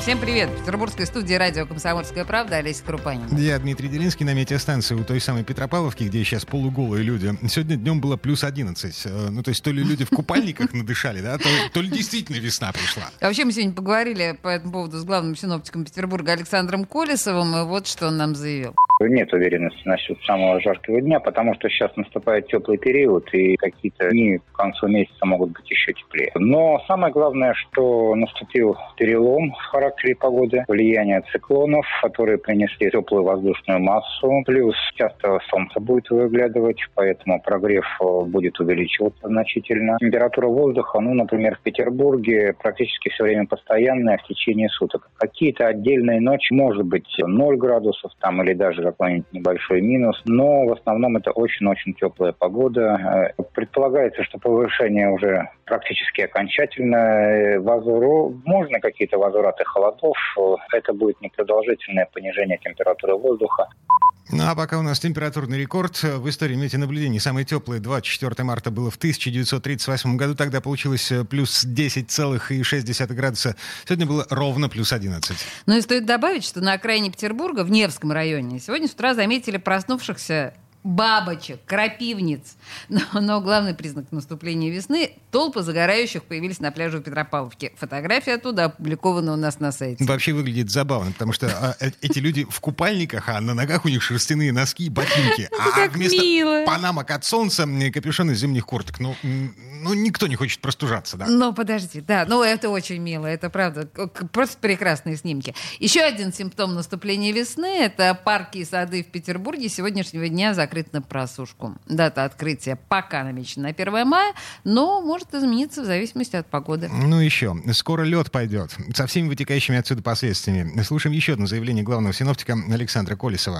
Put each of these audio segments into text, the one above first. Всем привет! В петербургской студии радио «Комсомольская правда» Олеся Крупанина. Я Дмитрий Делинский на метеостанции у той самой Петропавловки, где сейчас полуголые люди. Сегодня днем было плюс 11. Ну, то есть то ли люди в купальниках надышали, да, то ли действительно весна пришла. Вообще мы сегодня поговорили по этому поводу с главным синоптиком Петербурга Александром Колесовым, и вот что он нам заявил. Нет уверенности насчет самого жаркого дня, потому что сейчас наступает теплый период, и какие-то дни к концу месяца могут быть еще теплее. Но самое главное, что наступил перелом в характере погоды, влияние циклонов, которые принесли теплую воздушную массу, плюс часто солнце будет выглядывать, поэтому прогрев будет увеличиваться значительно. Температура воздуха, например, в Петербурге практически все время постоянная в течение суток. Какие-то отдельные ночи, может быть, 0 градусов там или даже какой-нибудь небольшой минус, но в основном это очень-очень теплая погода. Предполагается, что повышение уже практически окончательно. Можно какие-то возвраты холодов. Это будет непродолжительное понижение температуры воздуха. А пока у нас температурный рекорд в истории метеонаблюдений. Самое теплое 24 марта было в 1938 году. Тогда получилось плюс 10,6 градуса. Сегодня было ровно плюс 11. Ну и стоит добавить, что на окраине Петербурга, в Невском районе, сегодня с утра заметили проснувшихся бабочек, крапивниц. Но главный признак наступления весны – толпы загорающих появились на пляже у Петропавловки. Фотография оттуда опубликована у нас на сайте. Вообще выглядит забавно, потому что эти люди в купальниках, а на ногах у них шерстяные носки и ботинки. А вместо панамок от солнца капюшон из зимних курток. Ну, никто не хочет простужаться, да? Ну, подожди, да. Ну, это очень мило, это правда. Просто прекрасные снимки. Еще один симптом наступления весны – это парки и сады в Петербурге сегодняшнего дня закрыты на просушку. Дата открытия пока намечена на 1 мая, но может измениться в зависимости от погоды. Ну еще. Скоро лед пойдет. Со всеми вытекающими отсюда последствиями. Слушаем еще одно заявление главного синоптика Александра Колесова.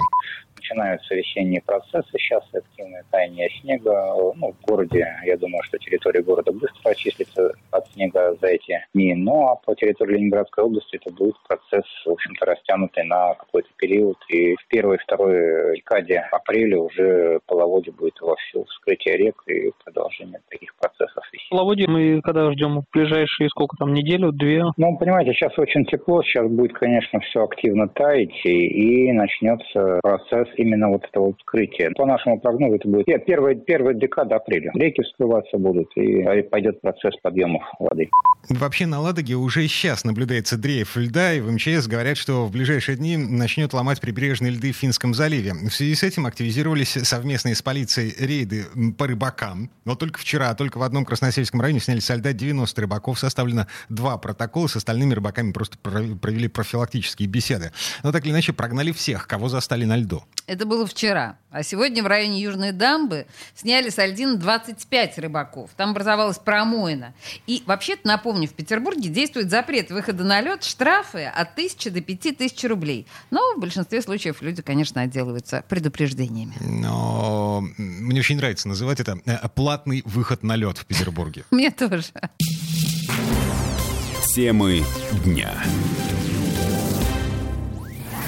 Начинаются весенние процессы. Сейчас активное таяние снега. В городе, я думаю, что территория города быстро очистится от снега за эти дни. Ну, а по территории Ленинградской области это будет процесс, в общем-то, растянутый на какой-то период. И в первой и второй декаде апреля уже половодье будет вовсю, вскрытие рек и продолжение таких процессов. Половодье мы когда ждем? В ближайшие сколько там, неделю, две? Понимаете, сейчас очень тепло. Сейчас будет, конечно, все активно таять и начнется процесс именно вот этого вскрытия. По нашему прогнозу это будет первая декада апреля. Реки вскрываться будут, и пойдет процесс подъемов воды. Вообще на Ладоге уже сейчас наблюдается дрейф льда, и в МЧС говорят, что в ближайшие дни начнет ломать прибрежные льды в Финском заливе. В связи с этим активизировались совместные с полицией рейды по рыбакам. Но только вчера, только в одном Красносельском районе сняли со льда 90 рыбаков. Составлено 2 протокола, с остальными рыбаками просто провели профилактические беседы. Но так или иначе прогнали всех, кого застали на льду. Это было вчера. А сегодня в районе Южной Дамбы сняли с льдин 25 рыбаков. Там образовалась промоина. И вообще-то, напомню, в Петербурге действует запрет выхода на лед, штрафы от 1000 до 5000 рублей. Но в большинстве случаев люди, конечно, отделываются предупреждениями. Но мне очень нравится называть это платный выход на лед в Петербурге. Мне тоже. Темы дня.